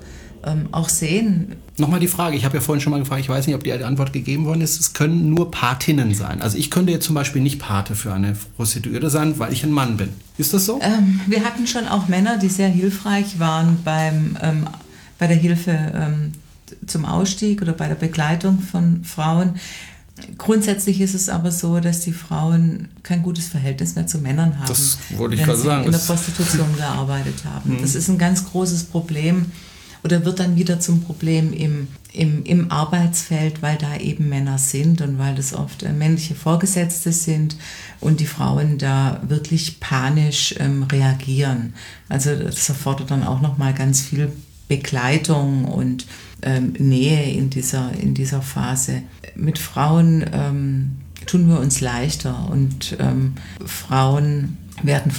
auch sehen. Nochmal die Frage, ich habe ja vorhin schon mal gefragt, ich weiß nicht, ob die Antwort gegeben worden ist, es können nur Patinnen sein. Also ich könnte jetzt zum Beispiel nicht Pate für eine Prostituierte sein, weil ich ein Mann bin. Ist das so? Wir hatten schon auch Männer, die sehr hilfreich waren bei der Hilfe zum Ausstieg oder bei der Begleitung von Frauen. Grundsätzlich ist es aber so, dass die Frauen kein gutes Verhältnis mehr zu Männern haben, das wollte ich gerade sagen, wenn sie in der Prostitution gearbeitet haben. Das ist ein ganz großes Problem. Oder wird dann wieder zum Problem im Arbeitsfeld, weil da eben Männer sind und weil das oft männliche Vorgesetzte sind und die Frauen da wirklich panisch reagieren. Also das erfordert dann auch nochmal ganz viel Begleitung und Nähe in dieser Phase. Mit Frauen tun wir uns leichter. Und Frauen werden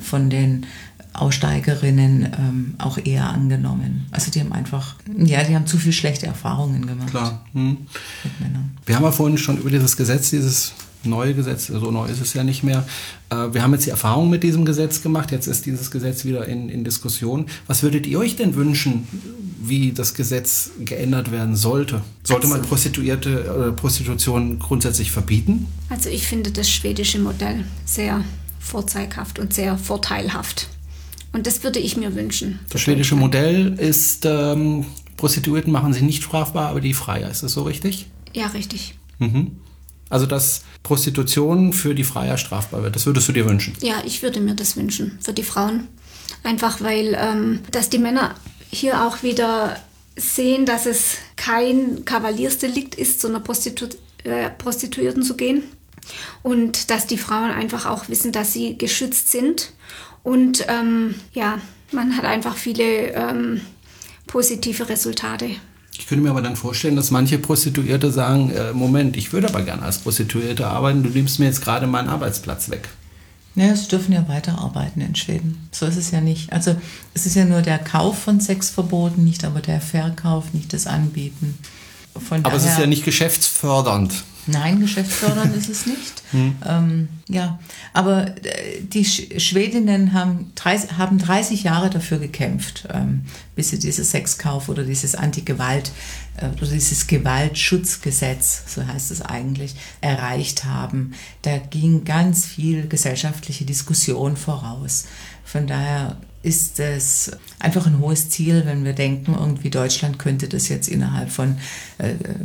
von den Aussteigerinnen auch eher angenommen. Also die haben einfach, ja, die haben zu viel schlechte Erfahrungen gemacht. Klar. Hm. Mit Männern. Wir haben ja vorhin schon über dieses Gesetz, dieses neue Gesetz, so neu ist es ja nicht mehr. Wir haben jetzt die Erfahrung mit diesem Gesetz gemacht, jetzt ist dieses Gesetz wieder in Diskussion. Was würdet ihr euch denn wünschen, wie das Gesetz geändert werden sollte? Sollte man Prostitution grundsätzlich verbieten? Also ich finde das schwedische Modell sehr vorzeighaft und sehr vorteilhaft. Und das würde ich mir wünschen. Das schwedische Modell ist, Prostituierten machen sie nicht strafbar, aber die Freier. Ist das so richtig? Ja, richtig. Mhm. Also, dass Prostitution für die Freier strafbar wird. Das würdest du dir wünschen? Ja, ich würde mir das wünschen. Für die Frauen. Einfach weil, dass die Männer hier auch wieder sehen, dass es kein Kavaliersdelikt ist, zu einer Prostituierten zu gehen. Und dass die Frauen einfach auch wissen, dass sie geschützt sind. Und ja, man hat einfach viele positive Resultate. Ich könnte mir aber dann vorstellen, dass manche Prostituierte sagen, Moment, ich würde aber gerne als Prostituierte arbeiten, du nimmst mir jetzt gerade meinen Arbeitsplatz weg. Ja, sie dürfen ja weiterarbeiten in Schweden. So ist es ja nicht. Also es ist ja nur der Kauf von Sex verboten, nicht aber der Verkauf, nicht das Anbieten. Aber es ist ja nicht geschäftsfördernd. Nein, geschäftsfördernd ist es nicht. Ja, aber die Schwedinnen haben 30 Jahre dafür gekämpft, bis sie dieses Sexkauf oder dieses Anti-Gewalt oder dieses Gewaltschutzgesetz, so heißt es eigentlich, erreicht haben. Da ging ganz viel gesellschaftliche Diskussion voraus. Von daher ist es einfach ein hohes Ziel, wenn wir denken, irgendwie Deutschland könnte das jetzt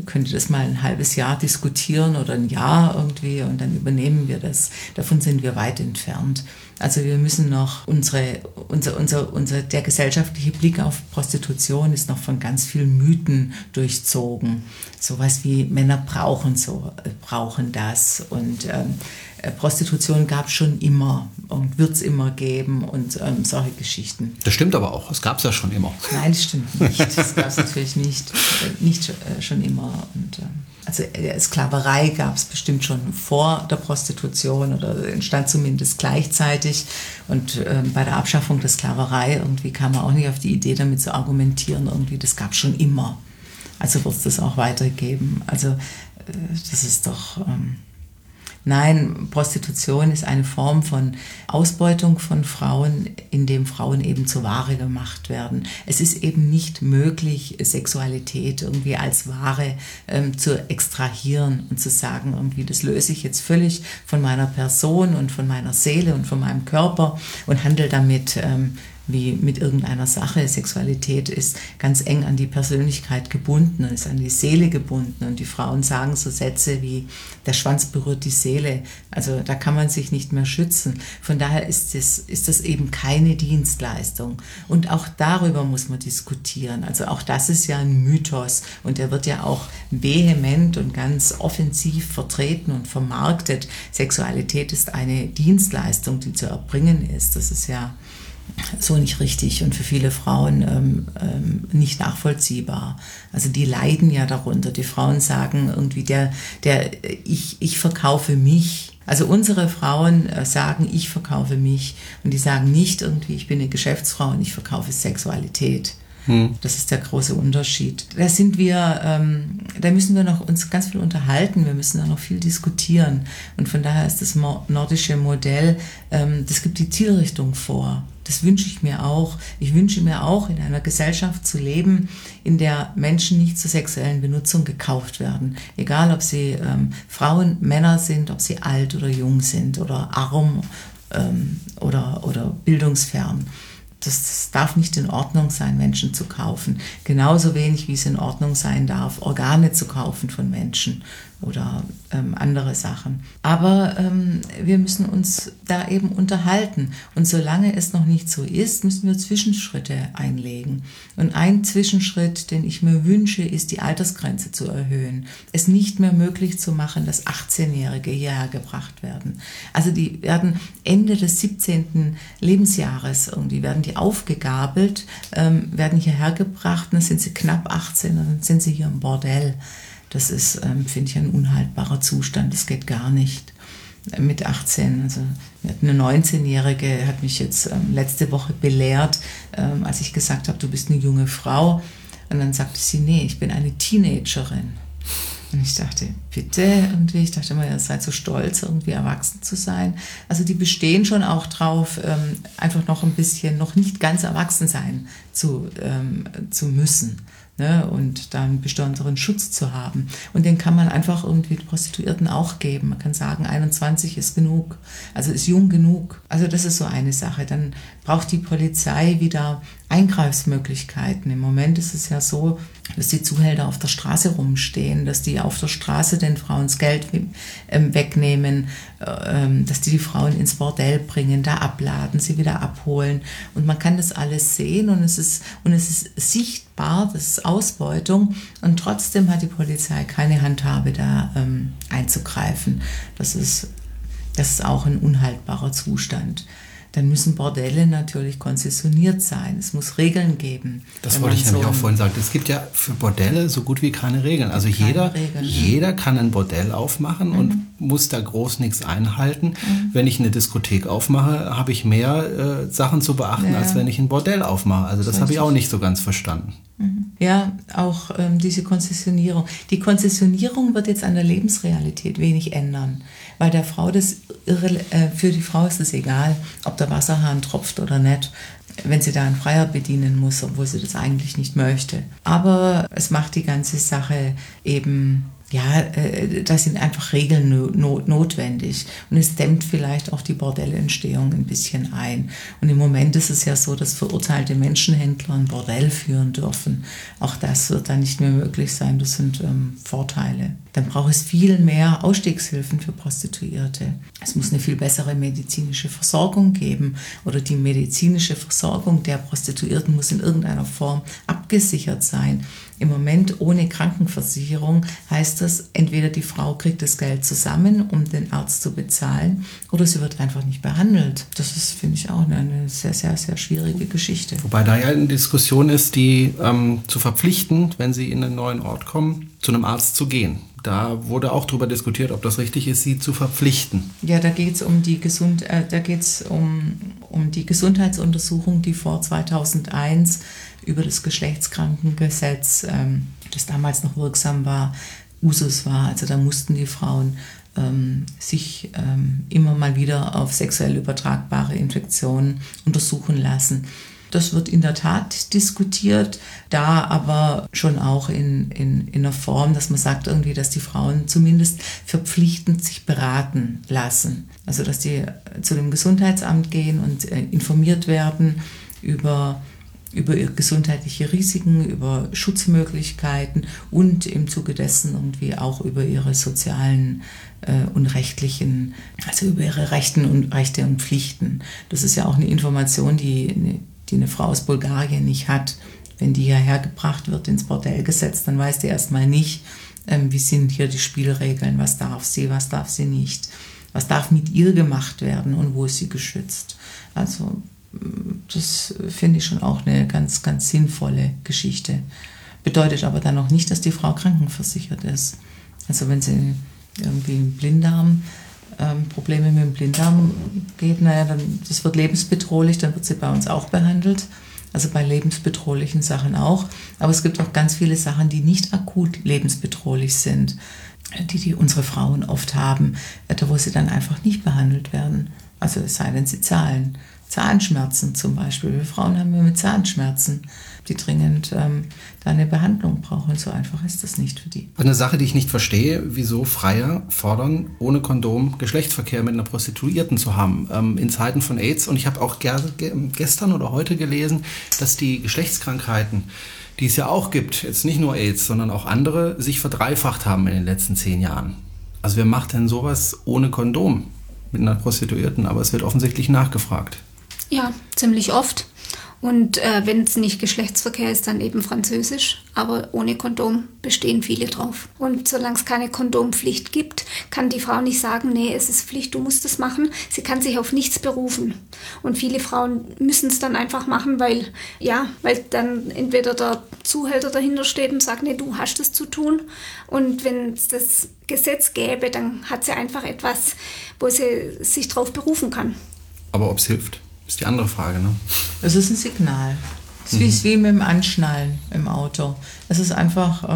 könnte das mal ein halbes Jahr diskutieren oder ein Jahr irgendwie und dann übernehmen wir das. Davon sind wir weit entfernt. Also wir müssen noch, der gesellschaftliche Blick auf Prostitution ist noch von ganz vielen Mythen durchzogen. Sowas wie Männer brauchen das und Prostitution gab es schon immer und wird es immer geben und solche Geschichten. Das stimmt aber auch, das gab es ja schon immer. Nein, das stimmt nicht. Das gab es natürlich nicht schon immer. Und, also Sklaverei gab es bestimmt schon vor der Prostitution oder entstand zumindest gleichzeitig. Und bei der Abschaffung der Sklaverei irgendwie kam man auch nicht auf die Idee, damit zu argumentieren, irgendwie das gab es schon immer. Also wird es das auch weitergeben. Also das ist doch... Nein, Prostitution ist eine Form von Ausbeutung von Frauen, indem Frauen eben zur Ware gemacht werden. Es ist eben nicht möglich, Sexualität irgendwie als Ware zu extrahieren und zu sagen, irgendwie das löse ich jetzt völlig von meiner Person und von meiner Seele und von meinem Körper und handle damit wie mit irgendeiner Sache. Sexualität ist ganz eng an die Persönlichkeit gebunden und ist an die Seele gebunden. Und die Frauen sagen so Sätze wie, der Schwanz berührt die Seele. Also da kann man sich nicht mehr schützen. Von daher ist das eben keine Dienstleistung. Und auch darüber muss man diskutieren. Also auch das ist ja ein Mythos. Und der wird ja auch vehement und ganz offensiv vertreten und vermarktet. Sexualität ist eine Dienstleistung, die zu erbringen ist. Das ist ja... so nicht richtig und für viele Frauen nicht nachvollziehbar. Also die leiden ja darunter. Die Frauen sagen irgendwie, ich verkaufe mich. Also unsere Frauen sagen, ich verkaufe mich. Und die sagen nicht irgendwie, ich bin eine Geschäftsfrau und ich verkaufe Sexualität. Das ist der große Unterschied. Da müssen wir noch uns ganz viel unterhalten. Wir müssen da noch viel diskutieren. Und von daher ist das nordische Modell, das gibt die Zielrichtung vor. Das wünsche ich mir auch. Ich wünsche mir auch, in einer Gesellschaft zu leben, in der Menschen nicht zur sexuellen Benutzung gekauft werden. Egal, ob sie Frauen, Männer sind, ob sie alt oder jung sind oder arm oder bildungsfern. Das darf nicht in Ordnung sein, Menschen zu kaufen. Genauso wenig, wie es in Ordnung sein darf, Organe zu kaufen von Menschen oder andere Sachen. Aber wir müssen uns da eben unterhalten. Und solange es noch nicht so ist, müssen wir Zwischenschritte einlegen. Und ein Zwischenschritt, den ich mir wünsche, ist, die Altersgrenze zu erhöhen. Es nicht mehr möglich zu machen, dass 18-Jährige hierher gebracht werden. Also die werden Ende des 17. Lebensjahres irgendwie, werden die aufgegabelt, werden hierher gebracht und dann sind sie knapp 18 und dann sind sie hier im Bordell. Das ist, finde ich, ein unhaltbarer Zustand. Das geht gar nicht. Mit 18, also eine 19-Jährige hat mich jetzt letzte Woche belehrt, als ich gesagt habe, du bist eine junge Frau. Und dann sagte sie, nee, ich bin eine Teenagerin. Und ich dachte, bitte? Und ich dachte immer, ihr seid so stolz, irgendwie erwachsen zu sein. Also die bestehen schon auch drauf, einfach noch ein bisschen, noch nicht ganz erwachsen sein zu müssen. Ne? Und da einen besonderen Schutz zu haben. Und den kann man einfach irgendwie Prostituierten auch geben. Man kann sagen, 21 ist genug, also ist jung genug. Also das ist so eine Sache. Dann braucht die Polizei wieder Eingreifsmöglichkeiten. Im Moment ist es ja so, dass die Zuhälter auf der Straße rumstehen, dass die auf der Straße den Frauen das Geld wegnehmen, dass die Frauen ins Bordell bringen, da abladen, sie wieder abholen. Und man kann das alles sehen und es ist sichtbar, das ist Ausbeutung. Und trotzdem hat die Polizei keine Handhabe, da einzugreifen. Das ist auch ein unhaltbarer Zustand. Dann müssen Bordelle natürlich konzessioniert sein. Es muss Regeln geben. Das wollte ich nämlich auch vorhin sagen. Es gibt ja für Bordelle so gut wie keine Regeln. Also jeder kann ein Bordell aufmachen und muss da groß nichts einhalten. Wenn ich eine Diskothek aufmache, habe ich mehr Sachen zu beachten, als wenn ich ein Bordell aufmache. Also das habe ich auch nicht so ganz verstanden. Ja, auch diese Konzessionierung. Die Konzessionierung wird jetzt an der Lebensrealität wenig ändern. Weil der Frau für die Frau ist es egal, ob der Wasserhahn tropft oder nicht, wenn sie da einen Freier bedienen muss, obwohl sie das eigentlich nicht möchte. Aber es macht die ganze Sache eben, da sind einfach Regeln notwendig. Und es dämmt vielleicht auch die Bordellentstehung ein bisschen ein. Und im Moment ist es ja so, dass verurteilte Menschenhändler ein Bordell führen dürfen. Auch das wird dann nicht mehr möglich sein. Das sind Vorteile. Dann braucht es viel mehr Ausstiegshilfen für Prostituierte. Es muss eine viel bessere medizinische Versorgung geben oder die medizinische Versorgung der Prostituierten muss in irgendeiner Form abgesichert sein. Im Moment ohne Krankenversicherung heißt das, entweder die Frau kriegt das Geld zusammen, um den Arzt zu bezahlen, oder sie wird einfach nicht behandelt. Das ist, finde ich, auch eine sehr, sehr, sehr schwierige Geschichte. Wobei da ja eine Diskussion ist, die zu verpflichten, wenn sie in einen neuen Ort kommen, zu einem Arzt zu gehen. Da wurde auch darüber diskutiert, ob das richtig ist, sie zu verpflichten. Ja, da geht es um die Gesundheitsuntersuchung, die vor 2001 über das Geschlechtskrankengesetz, das damals noch wirksam war, Usus war. Also da mussten die Frauen sich immer mal wieder auf sexuell übertragbare Infektionen untersuchen lassen. Das wird in der Tat diskutiert, da aber schon auch in einer Form, dass man sagt irgendwie, dass die Frauen zumindest verpflichtend sich beraten lassen. Also dass die zu dem Gesundheitsamt gehen und informiert werden über ihre gesundheitliche Risiken, über Schutzmöglichkeiten und im Zuge dessen irgendwie auch über ihre sozialen und rechtlichen, also über ihre Rechte und Pflichten. Das ist ja auch eine Information, die eine Frau aus Bulgarien nicht hat. Wenn die hierher gebracht wird, ins Bordell gesetzt, dann weiß die erstmal nicht, wie sind hier die Spielregeln, was darf sie nicht, was darf mit ihr gemacht werden und wo ist sie geschützt. Also das finde ich schon auch eine ganz, ganz sinnvolle Geschichte. Bedeutet aber dann auch nicht, dass die Frau krankenversichert ist. Also wenn sie irgendwie einen Blinddarm Probleme mit dem Blinddarm geht, dann das wird lebensbedrohlich, dann wird sie bei uns auch behandelt, also bei lebensbedrohlichen Sachen auch. Aber es gibt auch ganz viele Sachen, die nicht akut lebensbedrohlich sind, die unsere Frauen oft haben, wo sie dann einfach nicht behandelt werden. Also es sei denn, sie zahlen. Zahnschmerzen zum Beispiel. Wir Frauen haben ja mit Zahnschmerzen, die dringend da eine Behandlung brauchen. So einfach ist das nicht für die. Eine Sache, die ich nicht verstehe, wieso Freier fordern, ohne Kondom Geschlechtsverkehr mit einer Prostituierten zu haben in Zeiten von AIDS. Und ich habe auch gestern oder heute gelesen, dass die Geschlechtskrankheiten, die es ja auch gibt, jetzt nicht nur AIDS, sondern auch andere, sich verdreifacht haben in den letzten 10 Jahren. Also wer macht denn sowas ohne Kondom mit einer Prostituierten? Aber es wird offensichtlich nachgefragt. Ja, ziemlich oft. Und wenn es nicht Geschlechtsverkehr ist, dann eben Französisch. Aber ohne Kondom bestehen viele drauf. Und solange es keine Kondompflicht gibt, kann die Frau nicht sagen, nee, es ist Pflicht, du musst es machen. Sie kann sich auf nichts berufen. Und viele Frauen müssen es dann einfach machen, weil dann entweder der Zuhälter dahinter steht und sagt, nee, du hast es zu tun. Und wenn es das Gesetz gäbe, dann hat sie einfach etwas, wo sie sich drauf berufen kann. Aber ob es hilft? Das ist die andere Frage, ne? Es ist ein Signal. Es ist wie mit dem Anschnallen im Auto. Es ist einfach,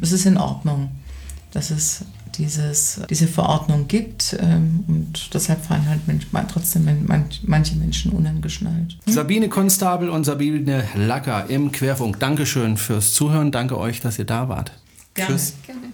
es ist in Ordnung, dass es diese Verordnung gibt. Und deshalb fahren halt manche Menschen unangeschnallt. Sabine Constabel und Sabine Lacker im Querfunk. Dankeschön fürs Zuhören. Danke euch, dass ihr da wart. Gerne. Tschüss. Gerne.